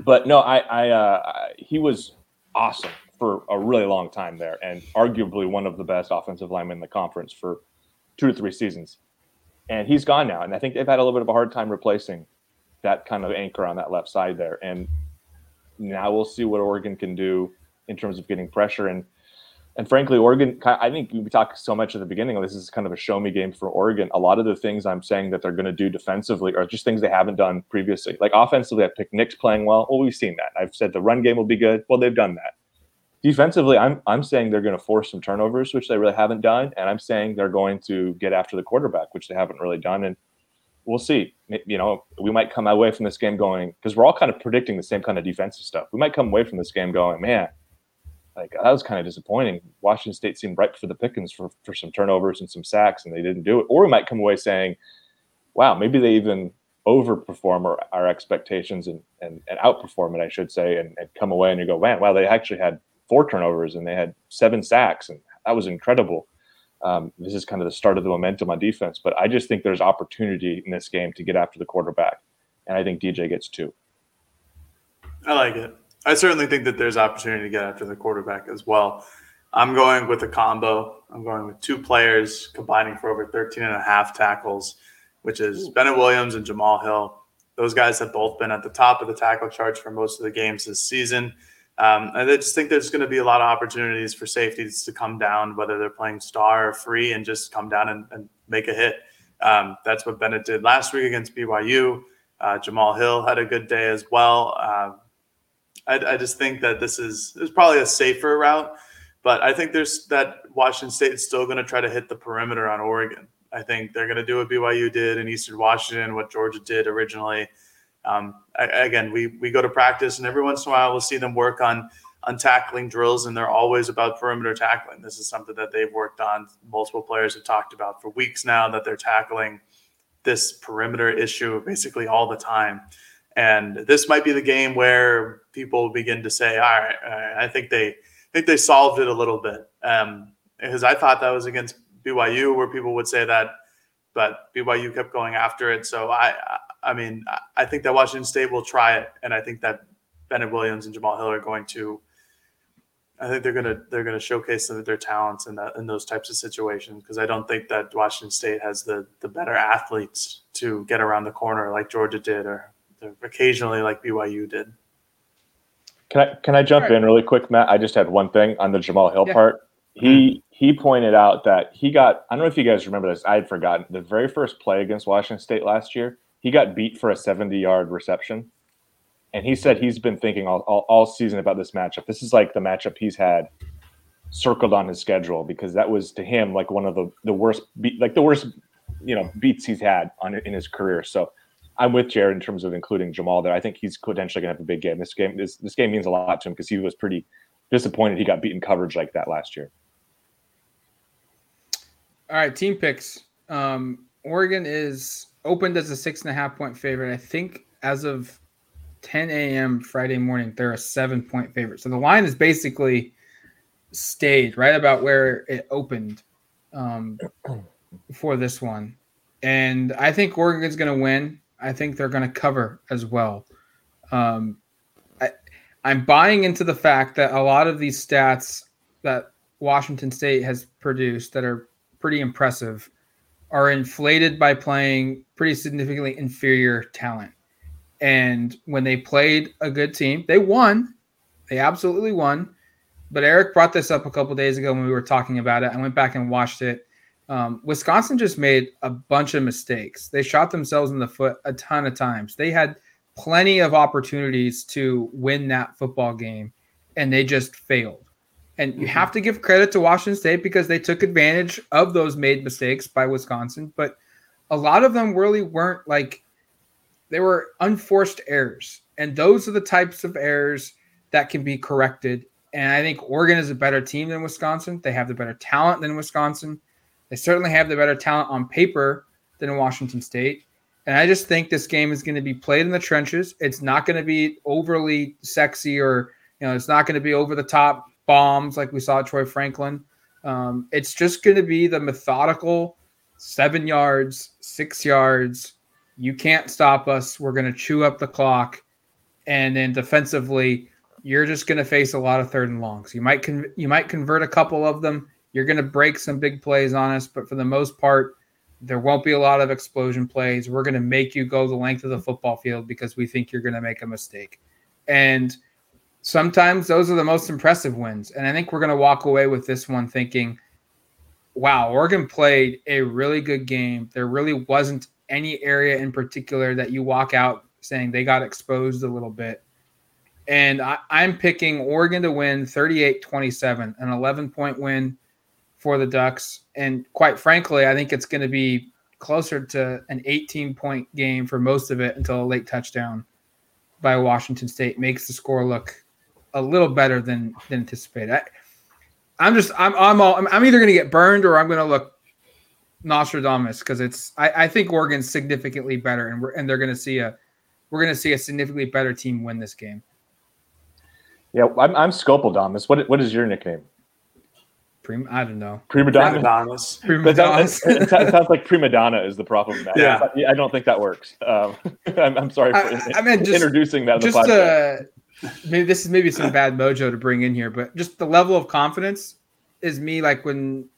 but no, I, I, uh, I he was awesome for a really long time there, and arguably one of the best offensive linemen in the conference for two to three seasons. And he's gone now, and I think they've had a little bit of a hard time replacing that kind of anchor on that left side there. And now we'll see what Oregon can do in terms of getting pressure. And and frankly, Oregon, I think we talked so much at the beginning, this is kind of a show me game for Oregon. A lot of the things I'm saying that they're going to do defensively are just things they haven't done previously. Like offensively, I picked Nix playing well. Well, we've seen that. I've said the run game will be good. Well, they've done that. Defensively, I'm I'm saying they're going to force some turnovers, which they really haven't done. And I'm saying they're going to get after the quarterback, which they haven't really done. And we'll see. You know, we might come away from this game going, because we're all kind of predicting the same kind of defensive stuff. We might come away from this game going, man, like, that was kind of disappointing. Washington State seemed ripe for the pickings for, for some turnovers and some sacks, and they didn't do it. Or we might come away saying, wow, maybe they even overperform our, our expectations and, and, and outperform it, I should say, and, and come away and you go, man, wow, they actually had four turnovers and they had seven sacks, and that was incredible. Um, this is kind of the start of the momentum on defense. But I just think there's opportunity in this game to get after the quarterback, and I think D J gets two. I like it. I certainly think that there's opportunity to get after the quarterback as well. I'm going with a combo. I'm going with two players combining for over thirteen and a half tackles, which is Bennett Williams and Jamal Hill. Those guys have both been at the top of the tackle charts for most of the games this season. Um, and I just think there's going to be a lot of opportunities for safeties to come down, whether they're playing star or free, and just come down and, and make a hit. Um, that's what Bennett did last week against B Y U. Uh, Jamal Hill had a good day as well. Uh, I, I just think that this is, is probably a safer route, but I think there's that Washington State is still going to try to hit the perimeter on Oregon. I think they're going to do what B Y U did in Eastern Washington, what Georgia did originally. Um, I, again, we we go to practice, and every once in a while we'll see them work on on tackling drills, and they're always about perimeter tackling. This is something that they've worked on. Multiple players have talked about for weeks now that they're tackling this perimeter issue basically all the time. And this might be the game where people begin to say, all right, all right I think they I think they solved it a little bit. Um, because I thought that was against B Y U where people would say that, but B Y U kept going after it. So, I I mean, I think that Washington State will try it, and I think that Bennett Williams and Jamal Hill are going to – I think they're going to they're going to showcase their talents in, that, in those types of situations, because I don't think that Washington State has the the better athletes to get around the corner like Georgia did or occasionally like B Y U did. Can I can I jump in really quick, Matt? I just had one thing on the Jamal Hill yeah. part. He he pointed out that he got – I don't know if you guys remember this. I had forgotten. The very first play against Washington State last year, he got beat for a seventy-yard reception. And he said he's been thinking all, all, all season about this matchup. This is like the matchup he's had circled on his schedule, because that was to him like one of the, the worst be- – like the worst, you know, beats he's had on in his career. So I'm with Jared in terms of including Jamal there. I think he's potentially going to have a big game. This game this, this game means a lot to him because he was pretty disappointed he got beaten coverage like that last year. All right, team picks. Um, Oregon is opened as a six and a half point favorite. I think as of ten a.m. Friday morning, they're a seven point favorite. So the line is basically stayed right about where it opened um, for this one. And I think Oregon's going to win. I think they're going to cover as well. Um, I, I'm buying into the fact that a lot of these stats that Washington State has produced that are pretty impressive are inflated by playing pretty significantly inferior talent. And when they played a good team, they won. They absolutely won. But Eric brought this up a couple of days ago when we were talking about it. I went back and watched it. Um, Wisconsin just made a bunch of mistakes. They shot themselves in the foot a ton of times. They had plenty of opportunities to win that football game, and they just failed. And you mm-hmm. have to give credit to Washington State because they took advantage of those made mistakes by Wisconsin. But a lot of them really weren't like – they were unforced errors, and those are the types of errors that can be corrected. And I think Oregon is a better team than Wisconsin. They have the better talent than Wisconsin. They certainly have the better talent on paper than Washington State. And I just think this game is going to be played in the trenches. It's not going to be overly sexy or, you know, it's not going to be over the top bombs like we saw at Troy Franklin. Um, it's just going to be the methodical seven yards, six yards, you can't stop us, we're going to chew up the clock. And then defensively, you're just going to face a lot of third and longs. You might con- you might convert a couple of them. You're going to break some big plays on us, but for the most part, there won't be a lot of explosion plays. We're going to make you go the length of the football field because we think you're going to make a mistake. And sometimes those are the most impressive wins. And I think we're going to walk away with this one thinking, wow, Oregon played a really good game. There really wasn't any area in particular that you walk out saying they got exposed a little bit. And I, I'm picking Oregon to win thirty-eight twenty-seven, an eleven-point win for the Ducks. And quite frankly, I think it's going to be closer to an eighteen-point game for most of it until a late touchdown by Washington State makes the score look a little better than, than anticipated. I, I'm just I'm I'm all I'm, I'm either going to get burned or I'm going to look Nostradamus, because it's I, I think Oregon's significantly better, and we're and they're going to see a we're going to see a significantly better team win this game. Yeah, I'm I'm Scopaldamus. What what is your nickname? Prima, I don't know. Prima donna. Prima donna. It sounds like prima donna is the problem. Matt. Yeah, I don't think that works. Um, I'm, I'm sorry for I, I mean, just, introducing that. In just the uh, maybe this is maybe some bad mojo to bring in here, but just the level of confidence is me like when.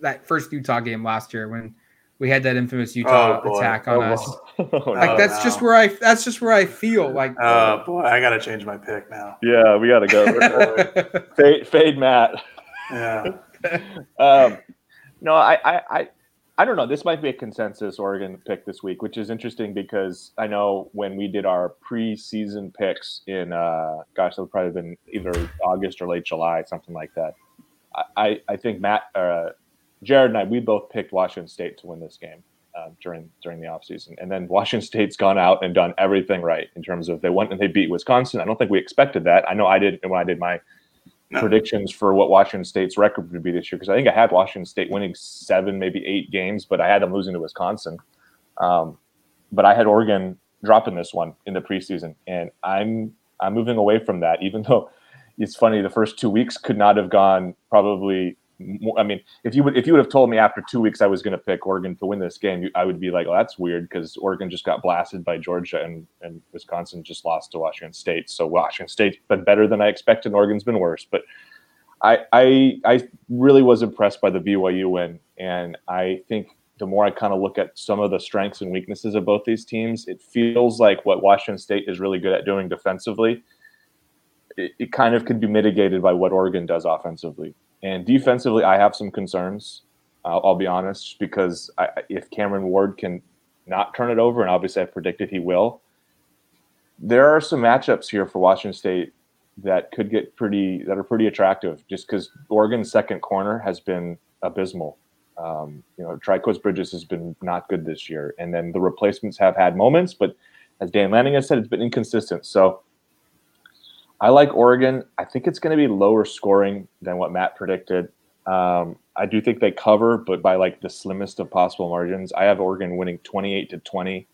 That first Utah game last year when we had that infamous Utah oh, attack on oh, us. Oh, like that's no. just where I that's just where I feel like oh uh, boy, I gotta change my pick now. Yeah, we gotta go. fade fade Matt. Yeah. um no, I, I I I don't know. This might be a consensus Oregon pick this week, which is interesting because I know when we did our preseason picks in uh gosh, that would probably have been either August or late July, something like that. I, I think Matt uh Jared and I, we both picked Washington State to win this game uh, during during the offseason. And then Washington State's gone out and done everything right in terms of they went and they beat Wisconsin. I don't think we expected that. I know I didn't when I did my no. predictions for what Washington State's record would be this year, because I think I had Washington State winning seven, maybe eight games, but I had them losing to Wisconsin. Um, but I had Oregon dropping this one in the preseason, and I'm I'm moving away from that, even though it's funny, the first two weeks could not have gone probably more. I mean, if you would if you would have told me after two weeks I was going to pick Oregon to win this game, I would be like, oh, that's weird, because Oregon just got blasted by Georgia, and, and Wisconsin just lost to Washington State. So Washington State's been better than I expected, and Oregon's been worse. But I, I I really was impressed by the B Y U win, and I think the more I kind of look at some of the strengths and weaknesses of both these teams, it feels like what Washington State is really good at doing defensively, it, it kind of could be mitigated by what Oregon does offensively. And defensively, I have some concerns, uh, I'll be honest, because I, if Cameron Ward can not turn it over, and obviously I predicted he will, there are some matchups here for Washington State that could get pretty, that are pretty attractive, just because Oregon's second corner has been abysmal. Um, you know, Trico's Bridges has been not good this year. And then the replacements have had moments, but as Dan Lanning has said, it's been inconsistent. So I like Oregon. I think it's going to be lower scoring than what Matt predicted. Um, I do think they cover, but by like the slimmest of possible margins. I have Oregon winning twenty-eight to twenty.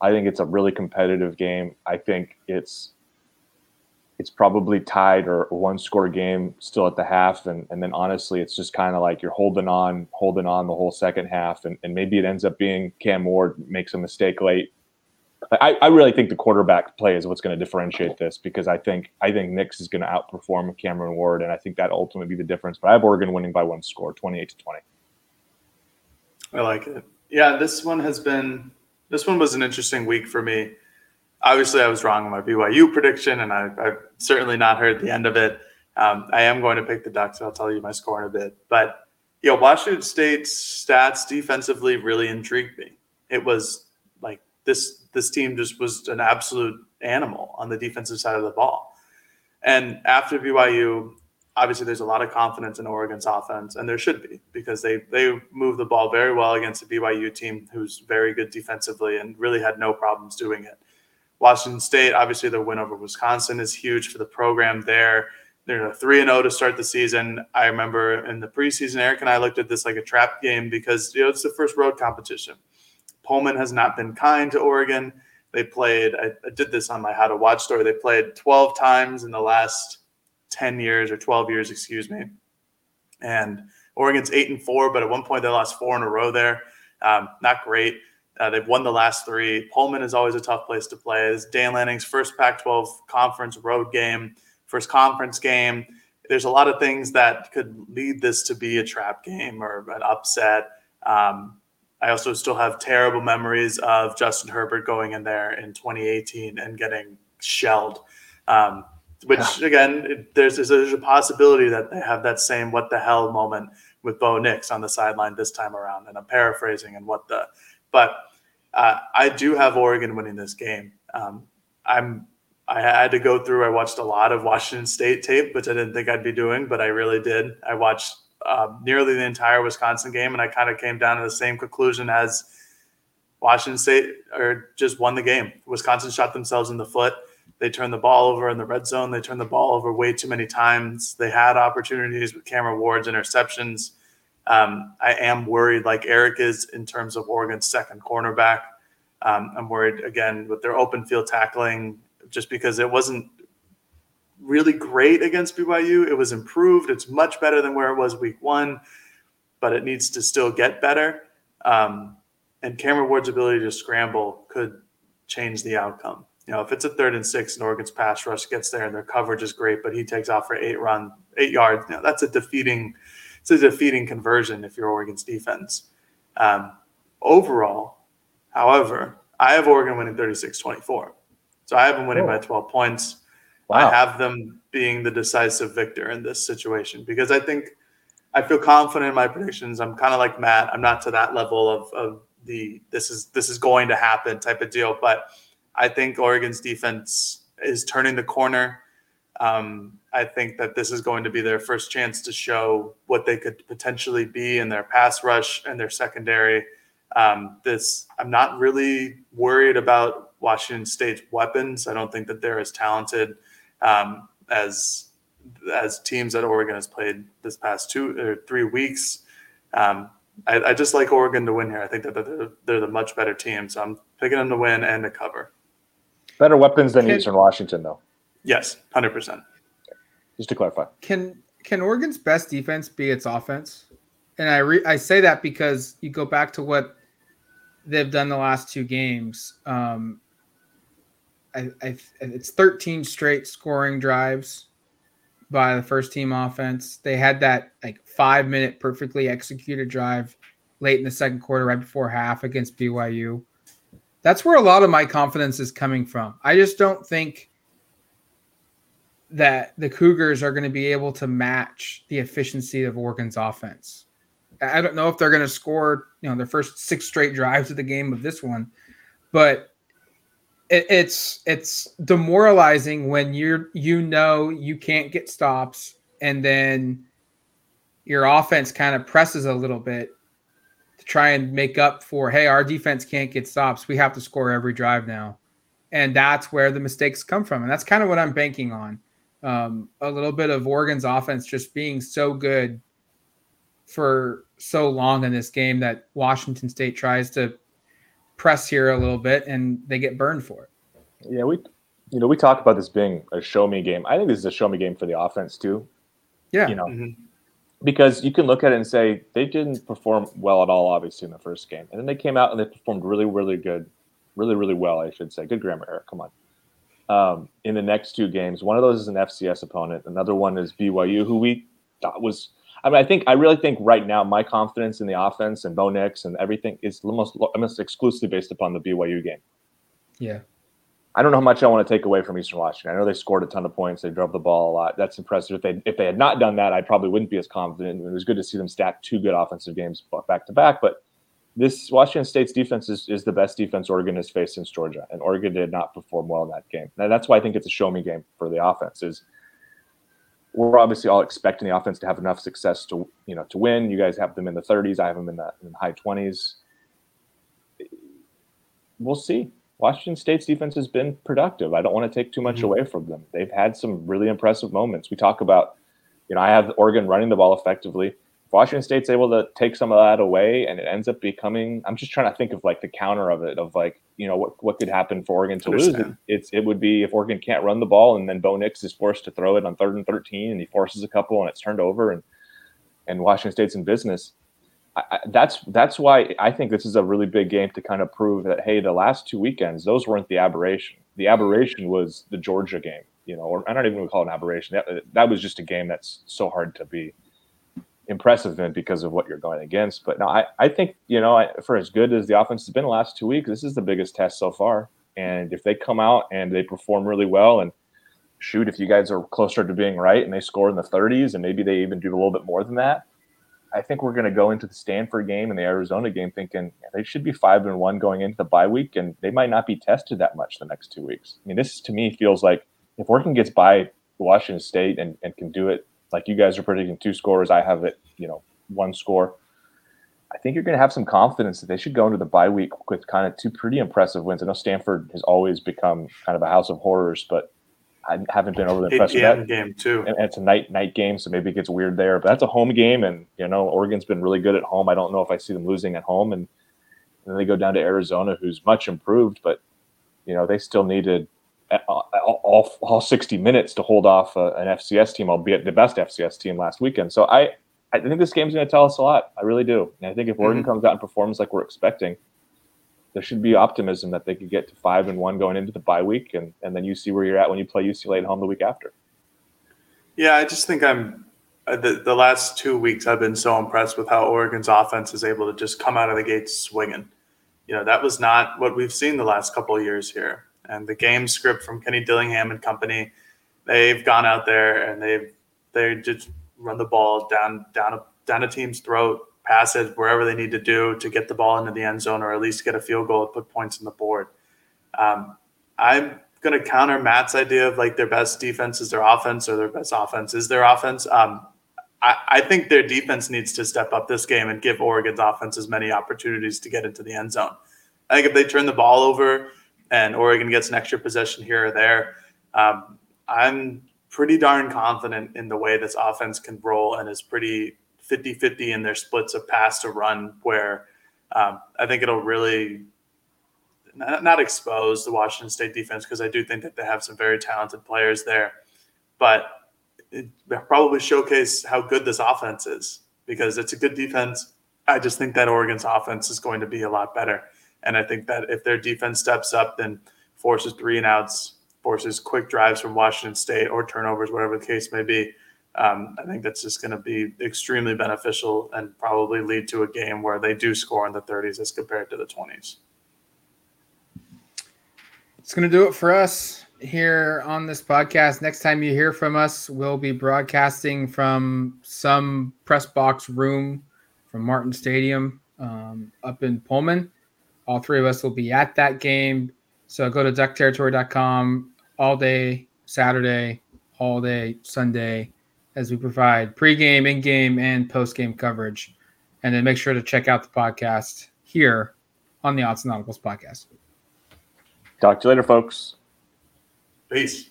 I think it's a really competitive game. I think it's, it's probably tied or one score game still at the half. And, and then honestly, it's just kind of like you're holding on, holding on the whole second half. And, and maybe it ends up being Cam Ward makes a mistake late. I, I really think the quarterback play is what's going to differentiate this, because I think, I think Nix is going to outperform Cameron Ward. And I think that ultimately be the difference, but I have Oregon winning by one score, twenty-eight to twenty. I like it. Yeah. This one has been, this one was an interesting week for me. Obviously, I was wrong on my B Y U prediction, and I, I've certainly not heard the end of it. Um, I am going to pick the Ducks. I'll tell you my score in a bit. But, you know, Washington State's stats defensively really intrigued me. It was like this this team just was an absolute animal on the defensive side of the ball. And after B Y U, obviously there's a lot of confidence in Oregon's offense, and there should be, because they, they move the ball very well against a B Y U team who's very good defensively and really had no problems doing it. Washington State, obviously their win over Wisconsin is huge for the program there. They're three and oh to start the season. I remember in the preseason, Eric and I looked at this like a trap game, because, you know, it's the first road competition. Pullman has not been kind to Oregon. They played, I, I did this on my How to Watch story, they played twelve times in the last ten years or twelve years, excuse me. And Oregon's eight and four, but at one point they lost four in a row there. Um, not great. Uh, they've won the last three. Pullman is always a tough place to play. It's Dan Lanning's first Pac twelve conference road game, first conference game. There's a lot of things that could lead this to be a trap game or an upset. Um, I also still have terrible memories of Justin Herbert going in there in twenty eighteen and getting shelled, um, which, again, it, there's, there's a possibility that they have that same what the hell moment with Bo Nix on the sideline this time around. And I'm paraphrasing and what the – But uh, I do have Oregon winning this game. Um, I'm I had to go through. I watched a lot of Washington State tape, which I didn't think I'd be doing, but I really did. I watched uh, nearly the entire Wisconsin game, and I kind of came down to the same conclusion as Washington State or just won the game. Wisconsin shot themselves in the foot. They turned the ball over in the red zone. They turned the ball over way too many times. They had opportunities with Cameron Ward's interceptions. Um, I am worried, like Eric is, in terms of Oregon's second cornerback. Um, I'm worried, again, with their open field tackling, just because it wasn't really great against B Y U. It was improved. It's much better than where it was week one, but it needs to still get better. Um, and Cameron Ward's ability to scramble could change the outcome. You know, if it's a third and six and Oregon's pass rush gets there and their coverage is great, but he takes off for eight run, eight yards, you know, that's a defeating – it's a defeating conversion if you're Oregon's defense. Um, overall, however, I have Oregon winning thirty-six twenty-four. So I have them winning oh. by twelve points. Wow. I have them being the decisive victor in this situation, because I think I feel confident in my predictions. I'm kind of like Matt. I'm not to that level of, of the this is this is going to happen type of deal. But I think Oregon's defense is turning the corner. Um, I think that this is going to be their first chance to show what they could potentially be in their pass rush and their secondary. Um, this, I'm not really worried about Washington State's weapons. I don't think that they're as talented um, as as teams that Oregon has played this past two or three weeks. Um, I, I just like Oregon to win here. I think that they're, they're the much better team, so I'm picking them to win and to cover. Better weapons than can, Eastern Washington, though. Yes, one hundred percent. Just to clarify. Can can Oregon's best defense be its offense? And I re, I say that because you go back to what they've done the last two games. Um, I, I it's thirteen straight scoring drives by the first team offense. They had that like five minute perfectly executed drive late in the second quarter, right before half against B Y U. That's where a lot of my confidence is coming from. I just don't think that the Cougars are going to be able to match the efficiency of Oregon's offense. I don't know if they're going to score, you know, their first six straight drives of the game of this one, but it, it's it's demoralizing when you're you know you can't get stops, and then your offense kind of presses a little bit to try and make up for, hey, our defense can't get stops. We have to score every drive now, and that's where the mistakes come from, and that's kind of what I'm banking on. Um, a little bit of Oregon's offense just being so good for so long in this game that Washington State tries to press here a little bit and they get burned for it. Yeah, we, you know, we talked about this being a show me game. I think this is a show me game for the offense too. Yeah. You know, mm-hmm. because you can look at it and say they didn't perform well at all, obviously, in the first game. And then they came out and they performed really, really good, really, really well, I should say. Good grammar error. Come on. Um, in the next two games, one of those is an F C S opponent. Another one is B Y U, who we thought was, I mean, I think I really think right now my confidence in the offense and Bo Nix and everything is almost almost exclusively based upon the B Y U game. Yeah, I don't know how much I want to take away from Eastern Washington. I know they scored a ton of points. They drove the ball a lot. That's impressive. If they if they had not done that, I probably wouldn't be as confident. It was good to see them stack two good offensive games back to back. But this Washington State's defense is, is the best defense Oregon has faced since Georgia, and Oregon did not perform well in that game. And that's why I think it's a show me game for the offense. Is We're obviously all expecting the offense to have enough success to, you know, to win. You guys have them in the thirties. I have them in the, in the high twenties. We'll see. Washington State's defense has been productive. I don't want to take too much mm-hmm. away from them. They've had some really impressive moments. We talk about, you know, I have Oregon running the ball effectively. If Washington State's able to take some of that away and it ends up becoming, I'm just trying to think of like the counter of it, of like, you know, what, what could happen for Oregon to lose? It, it's it would be if Oregon can't run the ball and then Bo Nix is forced to throw it on third and thirteen and he forces a couple and it's turned over and and Washington State's in business. I, I, that's that's why I think this is a really big game to kind of prove that, hey, the last two weekends, those weren't the aberration. The aberration was the Georgia game, you know, or I don't even call it an aberration. That, that was just a game that's so hard to be impressive in because of what you're going against. But no, I, I think, you know, I, for as good as the offense has been the last two weeks, this is the biggest test so far. And if they come out and they perform really well and shoot, if you guys are closer to being right and they score in the thirties and maybe they even do a little bit more than that, I think we're going to go into the Stanford game and the Arizona game thinking they should be five and one going into the bye week. And they might not be tested that much the next two weeks. I mean, this to me feels like if Oregon gets by Washington State and, and can do it, like you guys are predicting two scores, I have it, you know, one score. I think you're going to have some confidence that they should go into the bye week with kind of two pretty impressive wins. I know Stanford has always become kind of a house of horrors, but I haven't been overly impressed with that. eight p.m. game too. And it's a night night game, so maybe it gets weird there. But that's a home game, and, you know, Oregon's been really good at home. I don't know if I see them losing at home. And, and then they go down to Arizona, who's much improved, but, you know, they still needed – All, all, all sixty minutes to hold off uh, an F C S team, albeit the best F C S team last weekend. So I, I think this game's going to tell us a lot. I really do. And I think if Oregon mm-hmm. comes out and performs like we're expecting, there should be optimism that they could get to five and one going into the bye week. And, and then you see where you're at when you play U C L A at home the week after. Yeah, I just think I'm uh, – the, the last two weeks I've been so impressed with how Oregon's offense is able to just come out of the gate swinging. You know, that was not what we've seen the last couple of years here. And the game script from Kenny Dillingham and company, they've gone out there and they've they just run the ball down down a, down a team's throat, pass it wherever they need to do to get the ball into the end zone or at least get a field goal and put points on the board. Um, I'm going to counter Matt's idea of like their best defense is their offense or their best offense is their offense. Um, I, I think their defense needs to step up this game and give Oregon's offense as many opportunities to get into the end zone. I think if they turn the ball over – and Oregon gets an extra possession here or there, um, I'm pretty darn confident in the way this offense can roll and is pretty fifty-fifty in their splits of pass to run, where um, I think it'll really not, not expose the Washington State defense, because I do think that they have some very talented players there. But it probably showcase how good this offense is, because it's a good defense. I just think that Oregon's offense is going to be a lot better. And I think that if their defense steps up, then forces three and outs, forces quick drives from Washington State or turnovers, whatever the case may be. Um, I think that's just going to be extremely beneficial and probably lead to a game where they do score in the thirties as compared to the twenties. It's going to do it for us here on this podcast. Next time you hear from us, we'll be broadcasting from some press box room from Martin Stadium um, up in Pullman. All three of us will be at that game. So go to duck territory dot com all day Saturday, all day Sunday, as we provide pregame, in-game, and post-game coverage. And then make sure to check out the podcast here on the Odds and Oddables podcast. Talk to you later, folks. Peace.